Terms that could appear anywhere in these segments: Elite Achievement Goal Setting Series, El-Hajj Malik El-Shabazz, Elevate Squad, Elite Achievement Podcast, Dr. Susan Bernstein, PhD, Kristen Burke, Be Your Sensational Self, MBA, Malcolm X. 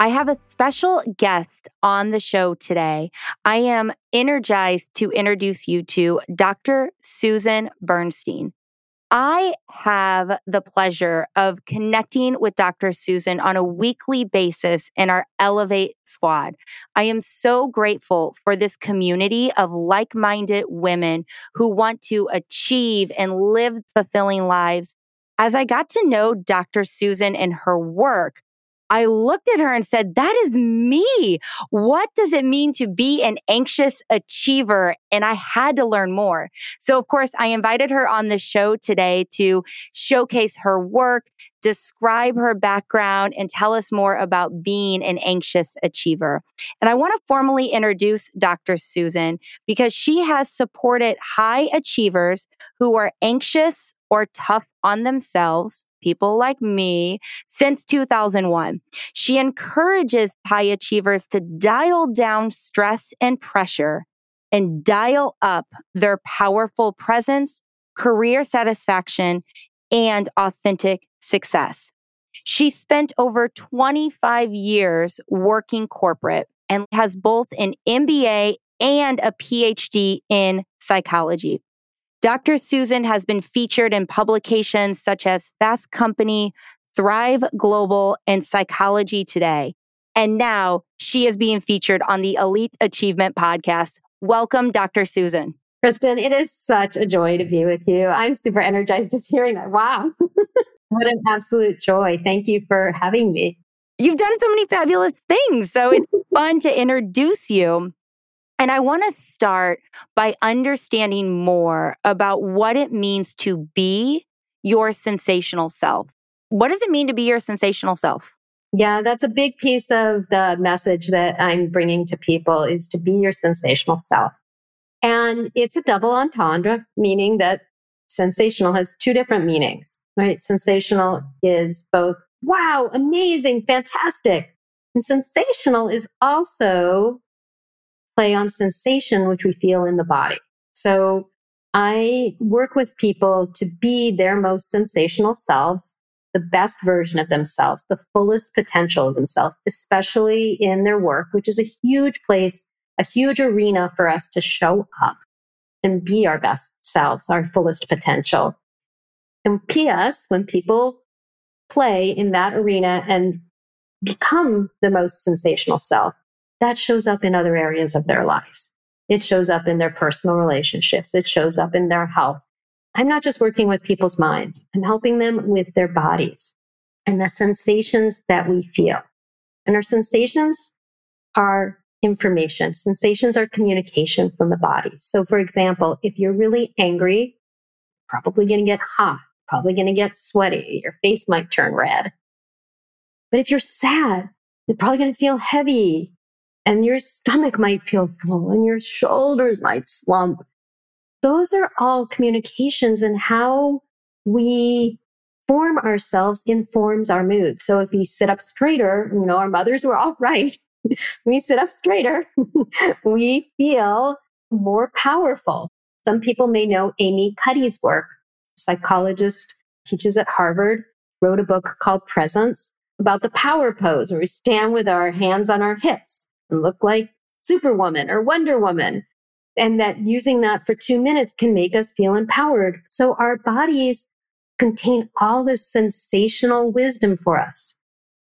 I have a special guest on the show today. I am energized to introduce you to Dr. Susan Bernstein. I have the pleasure of connecting with Dr. Susan on a weekly basis in our Elevate Squad. I am so grateful for this community of like-minded women who want to achieve and live fulfilling lives. As I got to know Dr. Susan and her work, I looked at her and said, that is me. What does it mean to be an anxious achiever? And I had to learn more. So of course, I invited her on the show today to showcase her work, describe her background, and tell us more about being an anxious achiever. And I want to formally introduce Dr. Susan because she has supported high achievers who are anxious or tough on themselves, people like me, since 2001. She encourages high achievers to dial down stress and pressure and dial up their powerful presence, career satisfaction, and authentic success. She spent over 25 years working corporate and has both an MBA and a PhD in psychology. Dr. Susan has been featured in publications such as Fast Company, Thrive Global, and Psychology Today. And now she is being featured on the Elite Achievement Podcast. Welcome, Dr. Susan. Kristen, it is such a joy to be with you. I'm super energized just hearing that. Wow. What an absolute joy. Thank you for having me. You've done so many fabulous things, so it's fun to introduce you. And I want to start by understanding more about what it means to be your sensational self. What does it mean to be your sensational self? Yeah, that's a big piece of the message that I'm bringing to people, is to be your sensational self. And it's a double entendre, meaning that sensational has two different meanings, right? Sensational is both, wow, amazing, fantastic. And sensational is also play on sensation, which we feel in the body. So I work with people to be their most sensational selves, the best version of themselves, the fullest potential of themselves, especially in their work, which is a huge place, a huge arena for us to show up and be our best selves, our fullest potential. And P.S., when people play in that arena and become the most sensational self, that shows up in other areas of their lives. It shows up in their personal relationships. It shows up in their health. I'm not just working with people's minds. I'm helping them with their bodies and the sensations that we feel. And our sensations are information. Sensations are communication from the body. So for example, if you're really angry, you're probably going to get hot, probably going to get sweaty. Your face might turn red. But if you're sad, you're probably going to feel heavy. And your stomach might feel full and your shoulders might slump. Those are all communications, and how we form ourselves informs our mood. So if we sit up straighter, our mothers were all right. We sit up straighter, we feel more powerful. Some people may know Amy Cuddy's work, psychologist, teaches at Harvard, wrote a book called Presence about the power pose, where we stand with our hands on our hips and look like Superwoman or Wonder Woman. And that using that for 2 minutes can make us feel empowered. So our bodies contain all this sensational wisdom for us.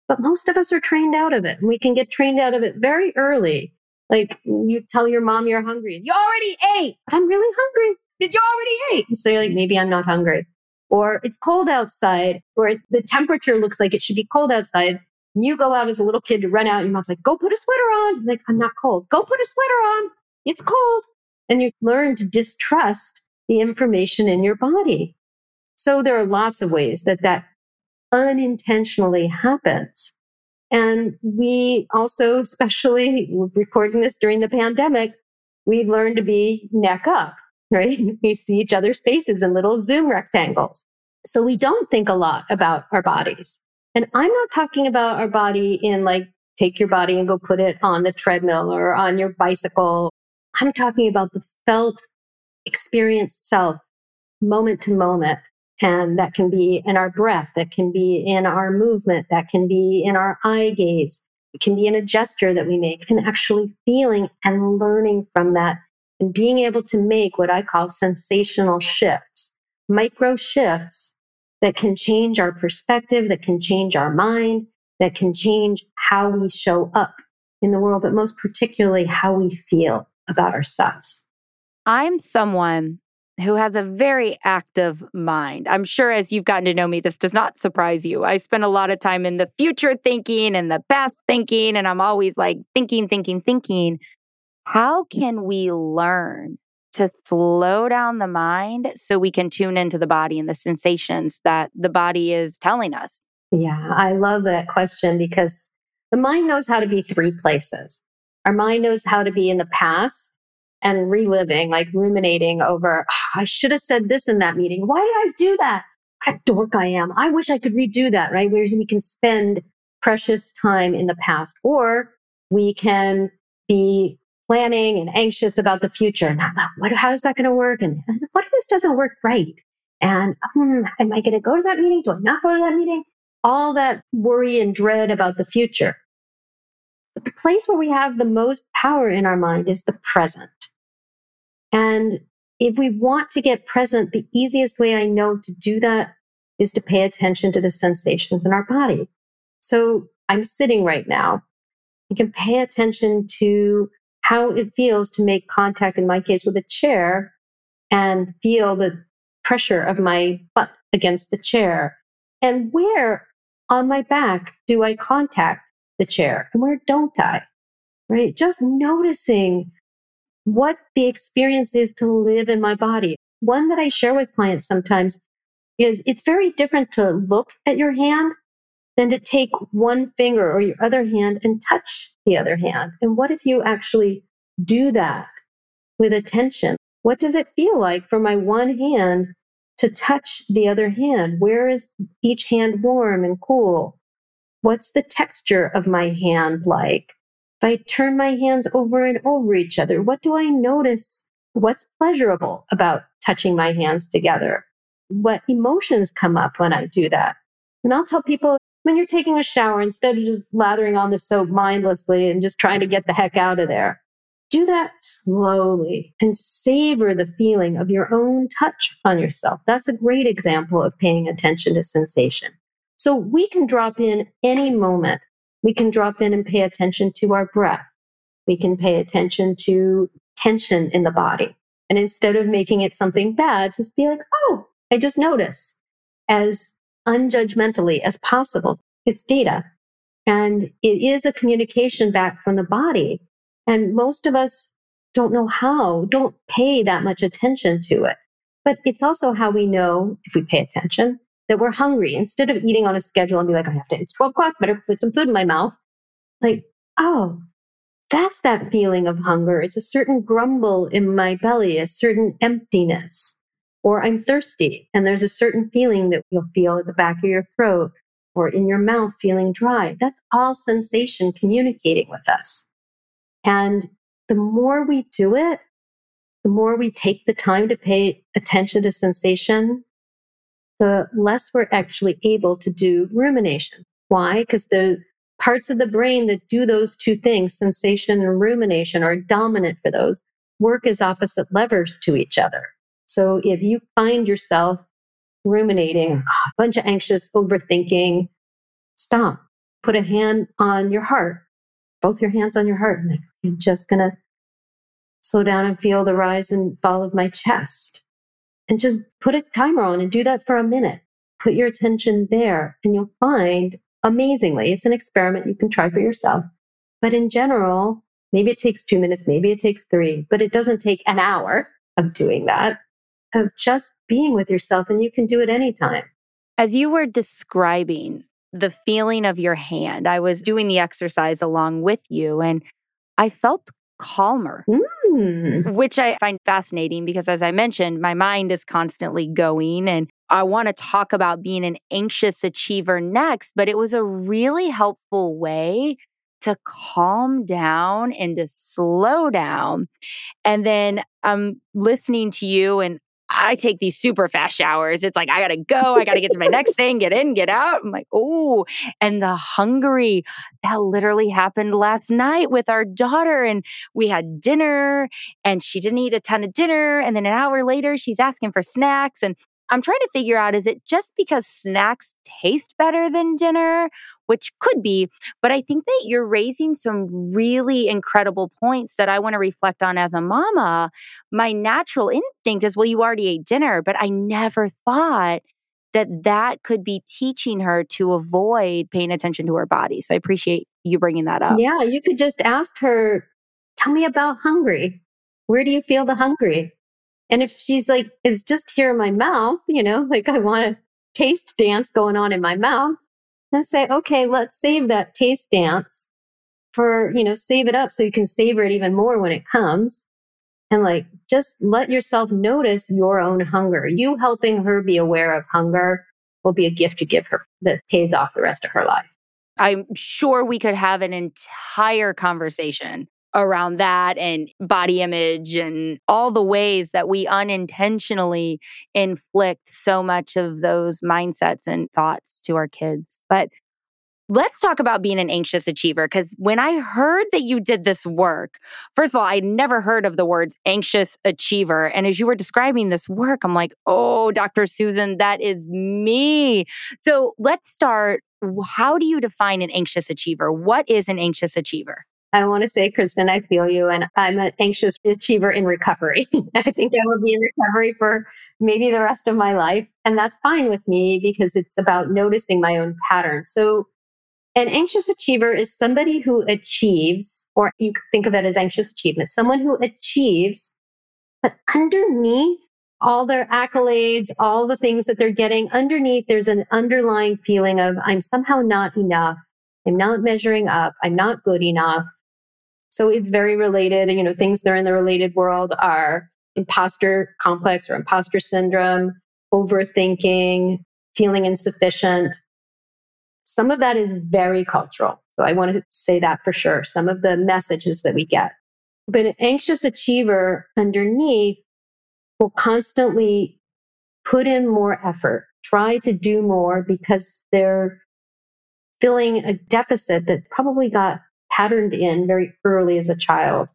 But most of us are trained out of it. And we can get trained out of it very early. Like you tell your mom you're hungry and you already ate. I'm really hungry. Did you already eat? And so you're like, maybe I'm not hungry. Or it's cold outside, or the temperature looks like it should be cold outside. You go out as a little kid to run out. Your mom's like, go put a sweater on. You're like, I'm not cold. Go put a sweater on. It's cold. And you learn to distrust the information in your body. So there are lots of ways that unintentionally happens. And we also, especially recording this during the pandemic, we've learned to be neck up, right? We see each other's faces in little Zoom rectangles. So we don't think a lot about our bodies. And I'm not talking about our body in like, take your body and go put it on the treadmill or on your bicycle. I'm talking about the felt, experienced self, moment to moment. And that can be in our breath, that can be in our movement, that can be in our eye gaze, it can be in a gesture that we make, and actually feeling and learning from that and being able to make what I call sensational shifts, micro shifts that can change our perspective, that can change our mind, that can change how we show up in the world, but most particularly how we feel about ourselves. I'm someone who has a very active mind. I'm sure as you've gotten to know me, this does not surprise you. I spend a lot of time in the future thinking and the past thinking, and I'm always like thinking. How can we learn to slow down the mind so we can tune into the body and the sensations that the body is telling us? Yeah, I love that question because the mind knows how to be three places. Our mind knows how to be in the past and reliving, like ruminating over, oh, I should have said this in that meeting. Why did I do that? What a dork I am. I wish I could redo that, right? Whereas we can spend precious time in the past, or we can be planning and anxious about the future. And how is that going to work? And what if this doesn't work right? And am I going to go to that meeting? Do I not go to that meeting? All that worry and dread about the future. But the place where we have the most power in our mind is the present. And if we want to get present, the easiest way I know to do that is to pay attention to the sensations in our body. So I'm sitting right now. You can pay attention to how it feels to make contact, in my case, with a chair and feel the pressure of my butt against the chair. And where on my back do I contact the chair and where don't I, right? Just noticing what the experience is to live in my body. One that I share with clients sometimes is it's very different to look at your hand than to take one finger or your other hand and touch the other hand. And what if you actually do that with attention? What does it feel like for my one hand to touch the other hand? Where is each hand warm and cool? What's the texture of my hand like? If I turn my hands over and over each other, what do I notice? What's pleasurable about touching my hands together? What emotions come up when I do that? And I'll tell people, when you're taking a shower, instead of just lathering on the soap mindlessly and just trying to get the heck out of there, do that slowly and savor the feeling of your own touch on yourself. That's a great example of paying attention to sensation. So we can drop in any moment. We can drop in and pay attention to our breath. We can pay attention to tension in the body. And instead of making it something bad, just be like, oh, I just notice, as unjudgmentally as possible. It's data. And it is a communication back from the body. And most of us don't know how, don't pay that much attention to it. But it's also how we know, if we pay attention, that we're hungry. Instead of eating on a schedule and be like, I have to, it's 12 o'clock, better put some food in my mouth. Like, oh, that's that feeling of hunger. It's a certain grumble in my belly, a certain emptiness, or I'm thirsty. And there's a certain feeling that you'll feel at the back of your throat or in your mouth feeling dry. That's all sensation communicating with us. And the more we do it, the more we take the time to pay attention to sensation, the less we're actually able to do rumination. Why? Because the parts of the brain that do those two things, sensation and rumination, are dominant for those, work as opposite levers to each other. So if you find yourself ruminating, a bunch of anxious overthinking, stop. Put a hand on your heart, both your hands on your heart. And I'm just going to slow down and feel the rise and fall of my chest. And just put a timer on and do that for a minute. Put your attention there and you'll find, amazingly, it's an experiment you can try for yourself. But in general, maybe it takes 2 minutes, maybe it takes 3, but it doesn't take an hour of doing that, of just being with yourself, and you can do it anytime. As you were describing the feeling of your hand, I was doing the exercise along with you and I felt calmer, which I find fascinating because, as I mentioned, my mind is constantly going, and I want to talk about being an anxious achiever next, but it was a really helpful way to calm down and to slow down. And then I'm listening to you, and I take these super fast showers. It's like, I got to go. I got to get to my next thing, get in, get out. I'm like, oh, and the hungry, that literally happened last night with our daughter. And we had dinner and she didn't eat a ton of dinner. And then an hour later, she's asking for snacks. And I'm trying to figure out, is it just because snacks taste better than dinner, which could be, but I think that you're raising some really incredible points that I want to reflect on as a mama. My natural instinct is, well, you already ate dinner, but I never thought that that could be teaching her to avoid paying attention to her body. So I appreciate you bringing that up. Yeah, you could just ask her, tell me about hungry. Where do you feel the hungry? And if she's like, it's just here in my mouth, you know, like I want a taste dance going on in my mouth, then say, okay, let's save that taste dance for, you know, save it up so you can savor it even more when it comes. And like, just let yourself notice your own hunger. You helping her be aware of hunger will be a gift you give her that pays off the rest of her life. I'm sure we could have an entire conversation around that and body image and all the ways that we unintentionally inflict so much of those mindsets and thoughts to our kids. But let's talk about being an anxious achiever, because when I heard that you did this work, first of all, I'd never heard of the words anxious achiever. And as you were describing this work, I'm like, oh, Dr. Susan, that is me. So let's start. How do you define an anxious achiever? What is an anxious achiever? I want to say, Kristen, I feel you. And I'm an anxious achiever in recovery. I think I will be in recovery for maybe the rest of my life. And that's fine with me because it's about noticing my own pattern. So an anxious achiever is somebody who achieves, or you could think of it as anxious achievement, someone who achieves, but underneath all their accolades, all the things that they're getting, underneath there's an underlying feeling of, I'm somehow not enough. I'm not measuring up. I'm not good enough. So it's very related. You know, things that are in the related world are imposter complex or imposter syndrome, overthinking, feeling insufficient. Some of that is very cultural. So I wanted to say that for sure. Some of the messages that we get. But an anxious achiever underneath will constantly put in more effort, try to do more because they're filling a deficit that probably got patterned in very early as a child,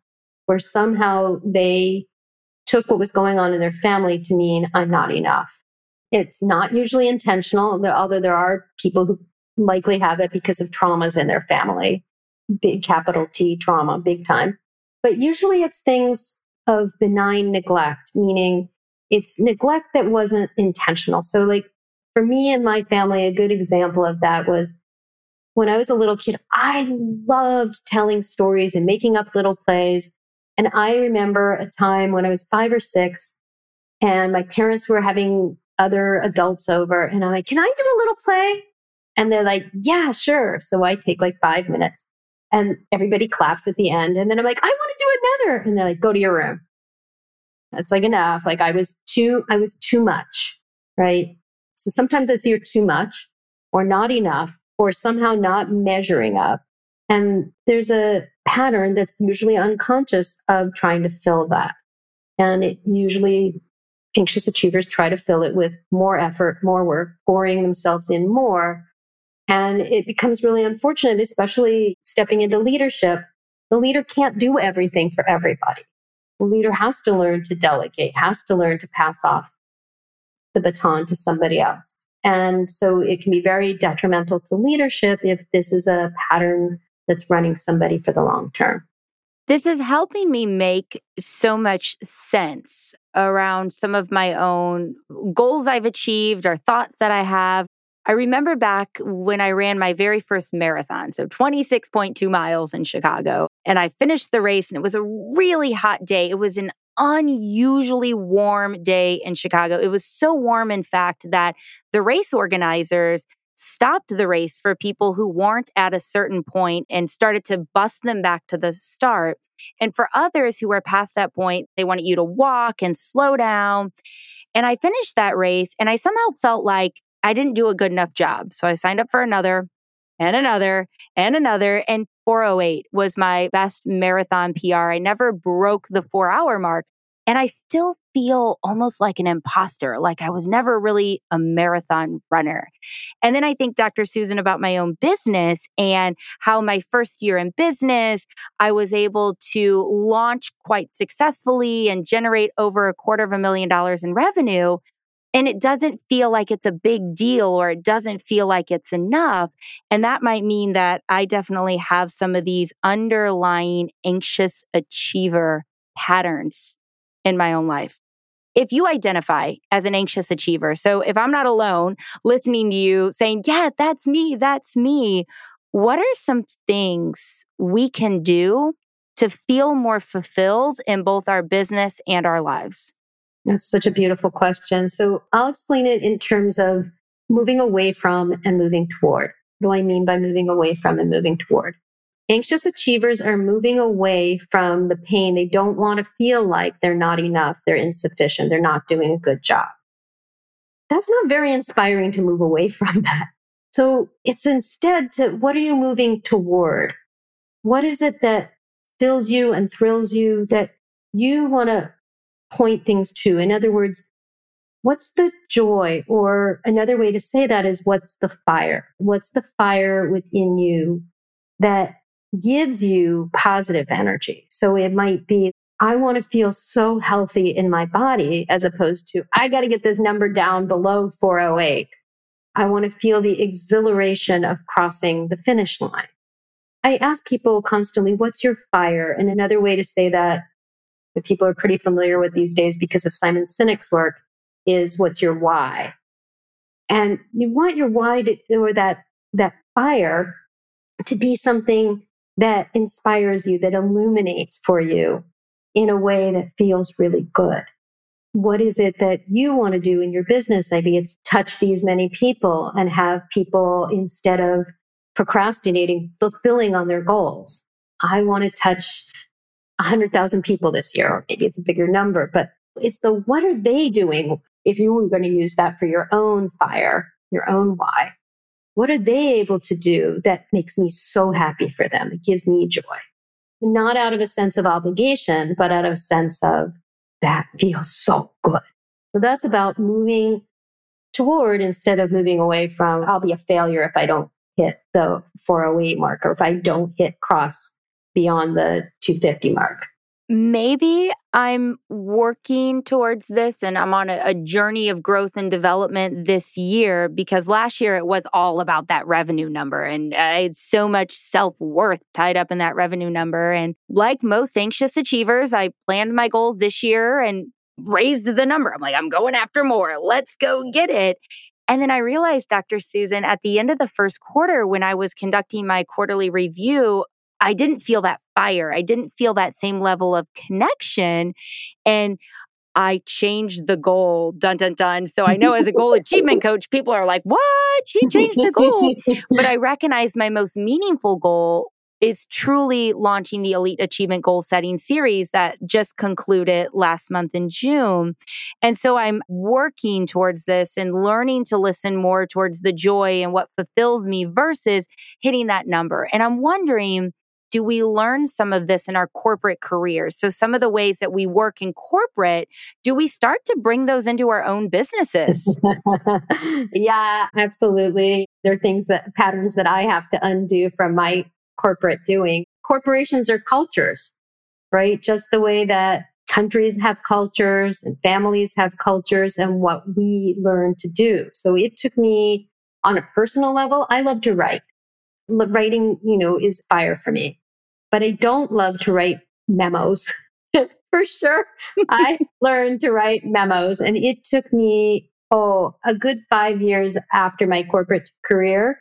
where somehow they took what was going on in their family to mean I'm not enough. It's not usually intentional, although there are people who likely have it because of traumas in their family, big capital T trauma, big time. But usually it's things of benign neglect, meaning it's neglect that wasn't intentional. So like for me and my family, a good example of that was when I was a little kid, I loved telling stories and making up little plays. And I remember a time when I was 5 or 6 and my parents were having other adults over and I'm like, can I do a little play? And they're like, yeah, sure. So I take like 5 minutes and everybody claps at the end. And then I'm like, I want to do another. And they're like, go to your room. That's like enough. Like I was too much, right? So sometimes it's you're too much or not enough, or somehow not measuring up. And there's a pattern that's usually unconscious of trying to fill that. And it usually, anxious achievers try to fill it with more effort, more work, pouring themselves in more. And it becomes really unfortunate, especially stepping into leadership. The leader can't do everything for everybody. The leader has to learn to delegate, has to learn to pass off the baton to somebody else. And so it can be very detrimental to leadership if this is a pattern that's running somebody for the long term. This is helping me make so much sense around some of my own goals I've achieved or thoughts that I have. I remember back when I ran my very first marathon, so 26.2 miles in Chicago, and I finished the race and it was a really hot day. It was an unusually warm day in Chicago. It was so warm, in fact, that the race organizers stopped the race for people who weren't at a certain point and started to bust them back to the start. And for others who were past that point, they wanted you to walk and slow down. And I finished that race and I somehow felt like I didn't do a good enough job. So I signed up for another and another and another. And 408 was my best marathon PR. I never broke the 4-hour mark. And I still feel almost like an imposter, like I was never really a marathon runner. And then I think, Dr. Susan, about my own business and how my first year in business, I was able to launch quite successfully and generate over $250,000 in revenue. And it doesn't feel like it's a big deal or it doesn't feel like it's enough. And that might mean that I definitely have some of these underlying anxious achiever patterns in my own life. If you identify as an anxious achiever, so if I'm not alone listening to you saying, yeah, that's me, what are some things we can do to feel more fulfilled in both our business and our lives? That's such a beautiful question. So I'll explain it in terms of moving away from and moving toward. What do I mean by moving away from and moving toward? Anxious achievers are moving away from the pain. They don't want to feel like they're not enough, they're insufficient, they're not doing a good job. That's not very inspiring to move away from that. So it's instead to, what are you moving toward? What is it that fills you and thrills you that you want to point things to? In other words, what's the joy? Or another way to say that is, what's the fire? What's the fire within you that gives you positive energy? So it might be, I want to feel so healthy in my body, as opposed to, I got to get this number down below 408. I want to feel the exhilaration of crossing the finish line. I ask people constantly, what's your fire? And another way to say that people are pretty familiar with these days because of Simon Sinek's work is, what's your why? And you want your why to, or that fire to be something that inspires you, that illuminates for you in a way that feels really good. What is it that you want to do in your business? Maybe it's touch these many people and have people, instead of procrastinating, fulfilling on their goals. I want to touch 100,000 people this year, or maybe it's a bigger number, but it's the, what are they doing? If you were going to use that for your own fire, your own why, what are they able to do that makes me so happy for them? It gives me joy. Not out of a sense of obligation, but out of a sense of, that feels so good. So that's about moving toward instead of moving away from, I'll be a failure if I don't hit the 408 mark, or if I don't hit cross beyond the 250 mark. Maybe I'm working towards this and I'm on a journey of growth and development this year, because last year it was all about that revenue number and I had so much self-worth tied up in that revenue number. And like most anxious achievers, I planned my goals this year and raised the number. I'm like, I'm going after more. Let's go get it. And then I realized, Dr. Susan, at the end of the first quarter, when I was conducting my quarterly review, I didn't feel that fire. I didn't feel that same level of connection. And I changed the goal. Dun, dun, dun. So I know as a goal achievement coach, people are like, what? She changed the goal. But I recognize my most meaningful goal is truly launching the Elite Achievement Goal Setting Series that just concluded last month in June. And so I'm working towards this and learning to listen more towards the joy and what fulfills me versus hitting that number. And I'm wondering, do we learn some of this in our corporate careers? So some of the ways that we work in corporate, do we start to bring those into our own businesses? Yeah, absolutely. There are things that, patterns that I have to undo from my corporate doing. Corporations are cultures, right? Just the way that countries have cultures and families have cultures and what we learn to do. So it took me on a personal level, I love to write. Writing, is fire for me, but I don't love to write memos for sure. I learned to write memos, and it took me, a good 5 years after my corporate career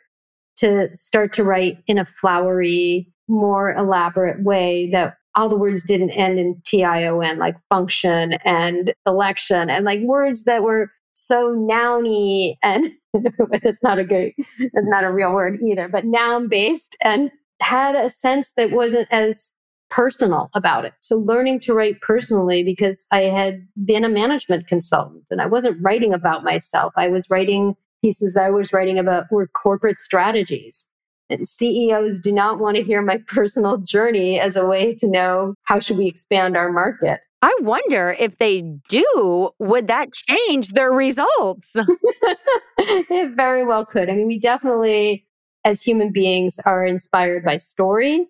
to start to write in a flowery, more elaborate way that all the words didn't end in TION, like function and election, and like words that were so noun-y and it's not a real word either, but noun-based, and had a sense that wasn't as personal about it. So learning to write personally, because I had been a management consultant and I wasn't writing about myself. I was writing pieces that I was writing about were corporate strategies. And CEOs do not want to hear my personal journey as a way to know how should we expand our market. I wonder if they do, would that change their results? It very well could. I mean, we definitely, as human beings, are inspired by story.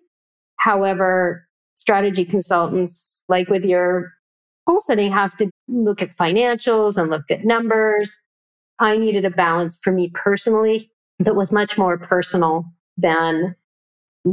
However, strategy consultants, like with your goal setting, have to look at financials and look at numbers. I needed a balance for me personally that was much more personal than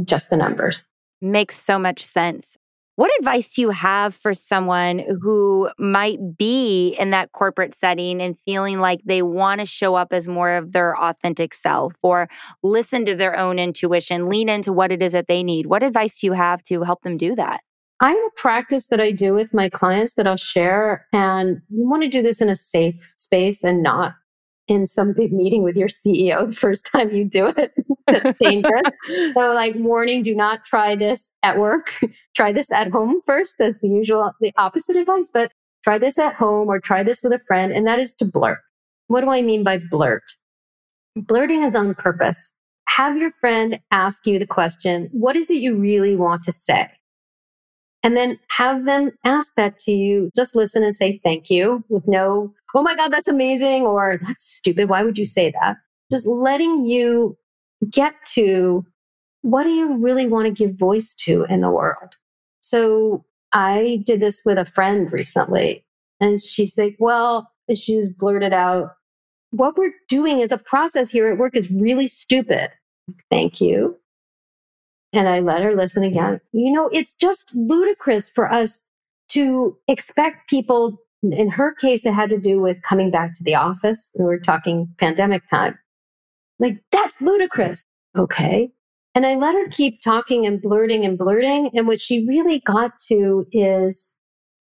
just the numbers. Makes so much sense. What advice do you have for someone who might be in that corporate setting and feeling like they want to show up as more of their authentic self, or listen to their own intuition, lean into what it is that they need? What advice do you have to help them do that? I have a practice that I do with my clients that I'll share, and you want to do this in a safe space and not in some big meeting with your CEO the first time you do it. It's dangerous. So like, warning, do not try this at work. Try this at home first. That's the opposite advice, but try this at home or try this with a friend. And that is to blurt. What do I mean by blurt? Blurting is on purpose. Have your friend ask you the question, what is it you really want to say? And then have them ask that to you. Just listen and say thank you with no, oh my God, that's amazing, or that's stupid, why would you say that? Just letting you get to, what do you really want to give voice to in the world? So I did this with a friend recently, and she's like, well, she just blurted out, what we're doing as a process here at work is really stupid. Thank you. And I let her listen again. You know, it's just ludicrous for us to expect people. In her case, it had to do with coming back to the office. And we're talking pandemic time. Like, that's ludicrous. Okay. And I let her keep talking and blurting. And what she really got to is,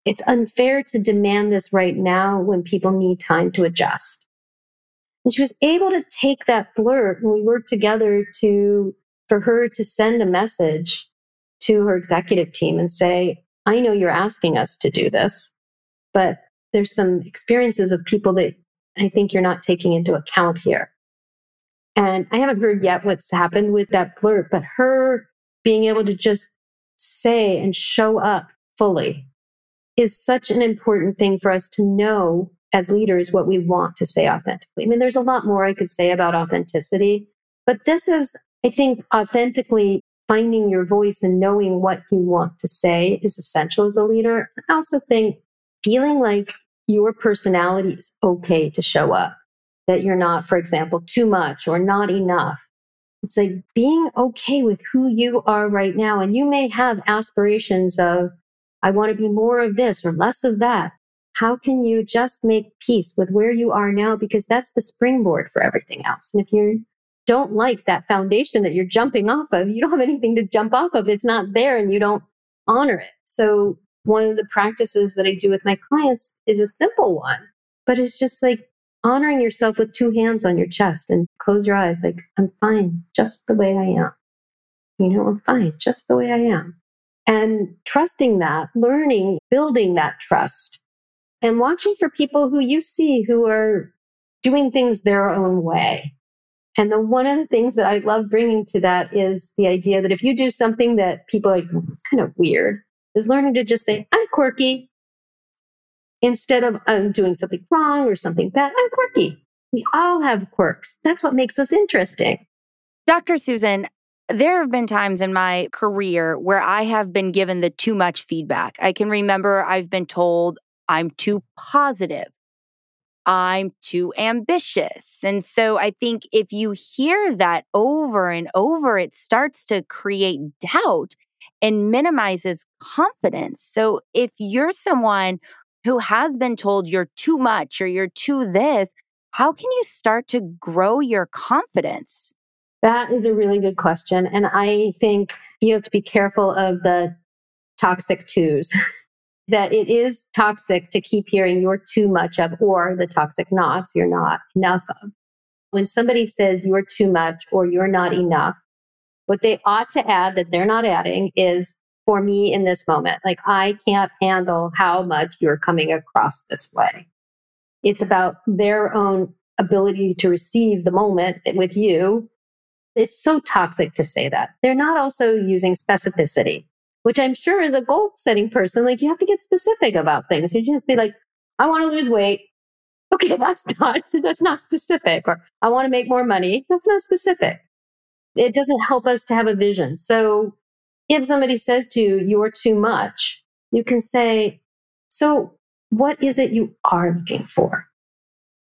it's unfair to demand this right now when people need time to adjust. And she was able to take that blurt, and we worked together for her to send a message to her executive team and say, I know you're asking us to do this, but there's some experiences of people that I think you're not taking into account here. And I haven't heard yet what's happened with that blurt, but her being able to just say and show up fully is such an important thing for us to know as leaders, what we want to say authentically. I mean, there's a lot more I could say about authenticity, but this is, I think, authentically finding your voice and knowing what you want to say is essential as a leader. I also think feeling like your personality is okay to show up, that you're not, for example, too much or not enough. It's like being okay with who you are right now. And you may have aspirations of, I want to be more of this or less of that. How can you just make peace with where you are now? Because that's the springboard for everything else. And if you don't like that foundation that you're jumping off of, you don't have anything to jump off of. It's not there and you don't honor it. So one of the practices that I do with my clients is a simple one, but it's just like honoring yourself with two hands on your chest and close your eyes. Like, I'm fine just the way I am. You know, I'm fine just the way I am. And trusting that, learning, building that trust, and watching for people who you see who are doing things their own way. And one of the things that I love bringing to that is the idea that if you do something that people are like, it's kind of weird, is learning to just say, I'm quirky. Instead of I'm doing something wrong or something bad, I'm quirky. We all have quirks. That's what makes us interesting. Dr. Susan, there have been times in my career where I have been given the too much feedback. I can remember I've been told I'm too positive. I'm too ambitious. And so I think if you hear that over and over, it starts to create doubt and minimizes confidence. So if you're someone who has been told you're too much or you're too this, how can you start to grow your confidence? That is a really good question. And I think you have to be careful of the toxic twos. that it is toxic to keep hearing you're too much of, or the toxic knots you're not enough of. When somebody says you're too much or you're not enough, what they ought to add that they're not adding is, for me in this moment, like, I can't handle how much you're coming across this way. It's about their own ability to receive the moment with you. It's so toxic to say that. They're not also using specificity, which I'm sure is a goal-setting person. Like, you have to get specific about things. You just be like, I want to lose weight. Okay, that's not specific. Or I want to make more money. That's not specific. It doesn't help us to have a vision. So if somebody says to you, you're too much, you can say, so what is it you are looking for?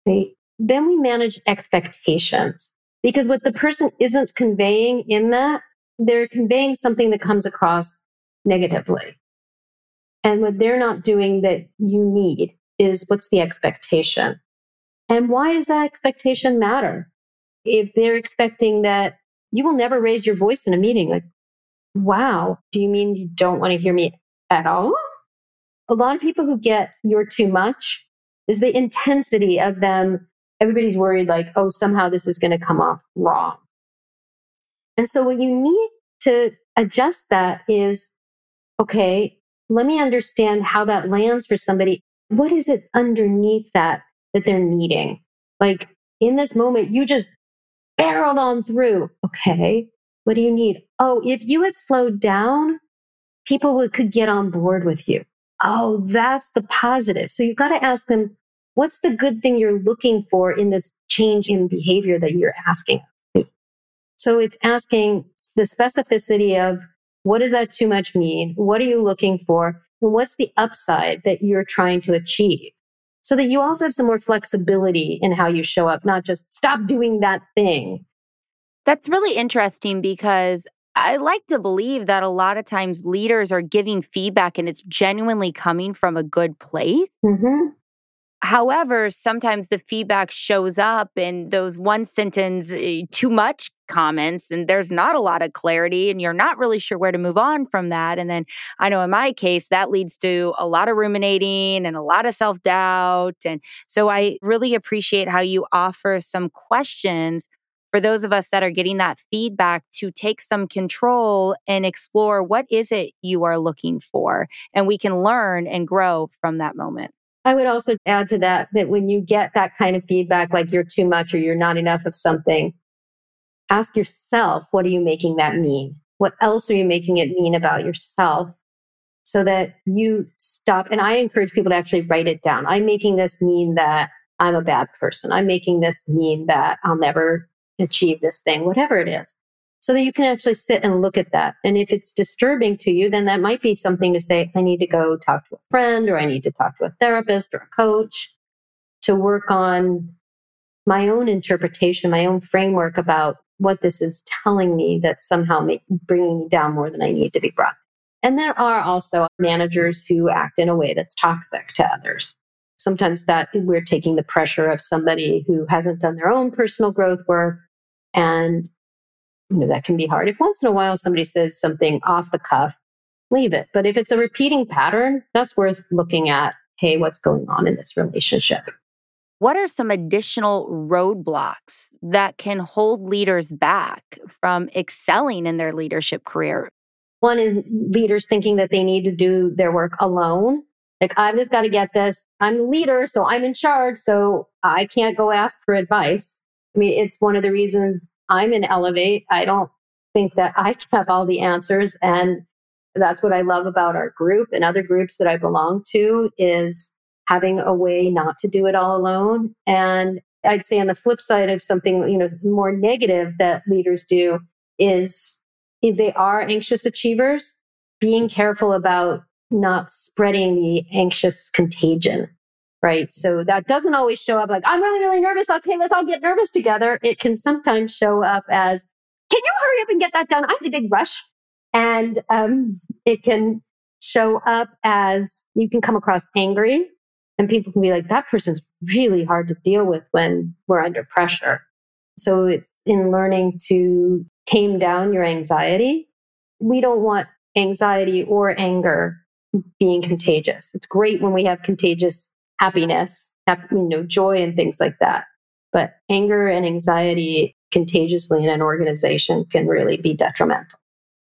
Right? Then we manage expectations, because what the person isn't conveying in that, they're conveying something that comes across negatively. And what they're not doing that you need is, what's the expectation? And why does that expectation matter? If they're expecting that you will never raise your voice in a meeting, like, wow, do you mean you don't want to hear me at all? A lot of people who get you're too much is the intensity of them. Everybody's worried, like, oh, somehow this is going to come off wrong. And so what you need to adjust that is, okay, let me understand how that lands for somebody. What is it underneath that they're needing? Like, in this moment, you just barreled on through. Okay, what do you need? Oh, if you had slowed down, people could get on board with you. Oh, that's the positive. So you've got to ask them, what's the good thing you're looking for in this change in behavior that you're asking? So it's asking the specificity of, what does that too much mean? What are you looking for? And what's the upside that you're trying to achieve? So that you also have some more flexibility in how you show up, not just stop doing that thing. That's really interesting, because I like to believe that a lot of times leaders are giving feedback and it's genuinely coming from a good place. Mm-hmm. However, sometimes the feedback shows up in those one sentence, too much comments, and there's not a lot of clarity, and you're not really sure where to move on from that. And then I know in my case, that leads to a lot of ruminating and a lot of self-doubt. And so I really appreciate how you offer some questions for those of us that are getting that feedback to take some control and explore, what is it you are looking for? And we can learn and grow from that moment. I would also add to that when you get that kind of feedback, like you're too much or you're not enough of something, ask yourself, what are you making that mean? What else are you making it mean about yourself, so that you stop? And I encourage people to actually write it down. I'm making this mean that I'm a bad person. I'm making this mean that I'll never achieve this thing, whatever it is, so that you can actually sit and look at that. And if it's disturbing to you, then that might be something to say, I need to go talk to a friend, or I need to talk to a therapist or a coach to work on my own interpretation, my own framework about what this is telling me that's somehow bringing me down more than I need to be brought. And there are also managers who act in a way that's toxic to others. Sometimes that we're taking the pressure of somebody who hasn't done their own personal growth work. And that can be hard. If once in a while somebody says something off the cuff, leave it. But if it's a repeating pattern, that's worth looking at. Hey, what's going on in this relationship? What are some additional roadblocks that can hold leaders back from excelling in their leadership career? One is leaders thinking that they need to do their work alone. Like, I've just got to get this. I'm the leader, so I'm in charge, so I can't go ask for advice. I mean, it's one of the reasons I'm in Elevate. I don't think that I have all the answers. And that's what I love about our group and other groups that I belong to, is having a way not to do it all alone. And I'd say on the flip side of something, more negative that leaders do, is if they are anxious achievers, being careful about not spreading the anxious contagion. Right. So that doesn't always show up like, I'm really, really nervous. Okay, let's all get nervous together. It can sometimes show up as, can you hurry up and get that done? I have a big rush. And it can show up as, you can come across angry, and people can be like, that person's really hard to deal with when we're under pressure. So it's in learning to tame down your anxiety. We don't want anxiety or anger being contagious. It's great when we have contagious happiness, joy and things like that. But anger and anxiety contagiously in an organization can really be detrimental.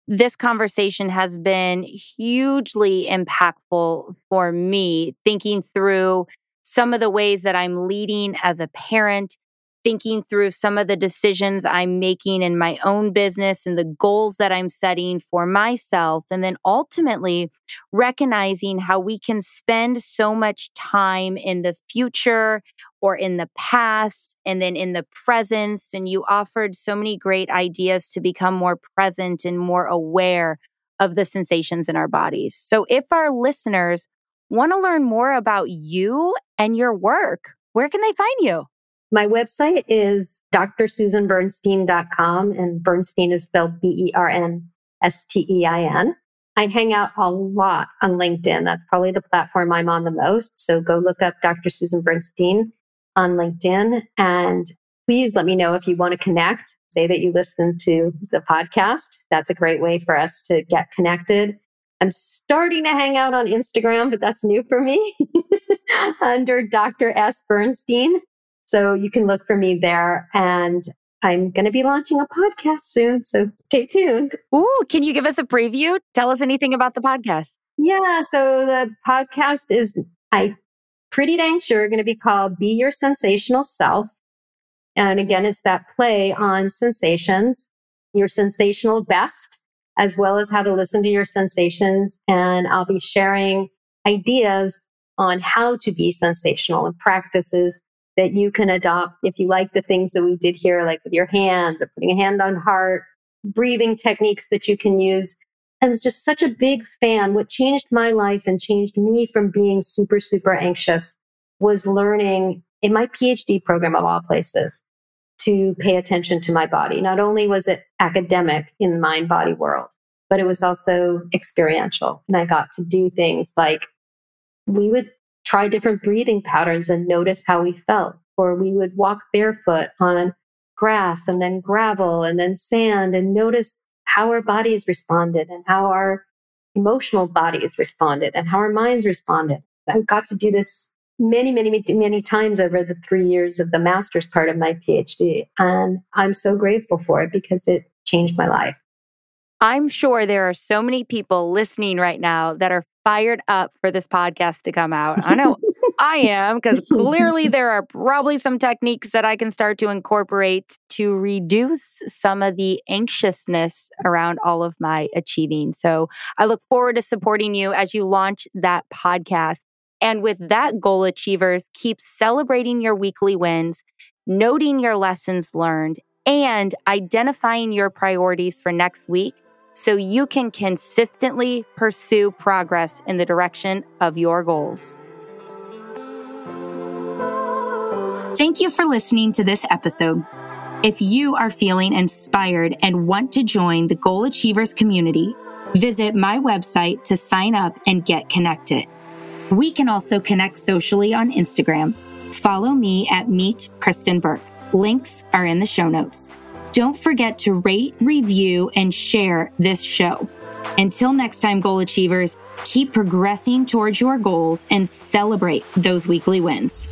This conversation has been hugely impactful for me, thinking through some of the ways that I'm leading as a parent, thinking through some of the decisions I'm making in my own business and the goals that I'm setting for myself. And then ultimately recognizing how we can spend so much time in the future or in the past and then in the presence. And you offered so many great ideas to become more present and more aware of the sensations in our bodies. So if our listeners want to learn more about you and your work, where can they find you? My website is drsusanbernstein.com, and Bernstein is spelled B-E-R-N-S-T-E-I-N. I hang out a lot on LinkedIn. That's probably the platform I'm on the most. So go look up Dr. Susan Bernstein on LinkedIn. And please let me know if you want to connect. Say that you listen to the podcast. That's a great way for us to get connected. I'm starting to hang out on Instagram, but that's new for me, under Dr. S. Bernstein. So you can look for me there, and I'm going to be launching a podcast soon, so stay tuned. Ooh, can you give us a preview? Tell us anything about the podcast. Yeah, so the podcast is, I'm pretty dang sure, going to be called Be Your Sensational Self. And again, it's that play on sensations, your sensational best, as well as how to listen to your sensations. And I'll be sharing ideas on how to be sensational and practices that you can adopt if you like the things that we did here, like with your hands or putting a hand on heart, breathing techniques that you can use. I was just such a big fan. What changed my life and changed me from being super, super anxious was learning in my PhD program of all places to pay attention to my body. Not only was it academic in the mind-body world, but it was also experiential. And I got to do things like we would try different breathing patterns and notice how we felt. Or we would walk barefoot on grass and then gravel and then sand and notice how our bodies responded and how our emotional bodies responded and how our minds responded. I got to do this many, many, many times over the 3 years of the master's part of my PhD. And I'm so grateful for it because it changed my life. I'm sure there are so many people listening right now that are fired up for this podcast to come out. I know I am, because clearly there are probably some techniques that I can start to incorporate to reduce some of the anxiousness around all of my achieving. So I look forward to supporting you as you launch that podcast. And with that, goal achievers, keep celebrating your weekly wins, noting your lessons learned, and identifying your priorities for next week, so you can consistently pursue progress in the direction of your goals. Thank you for listening to this episode. If you are feeling inspired and want to join the Goal Achievers community, visit my website to sign up and get connected. We can also connect socially on Instagram. Follow me at Meet Kristen Burke. Links are in the show notes. Don't forget to rate, review, and share this show. Until next time, Goal Achievers, keep progressing towards your goals and celebrate those weekly wins.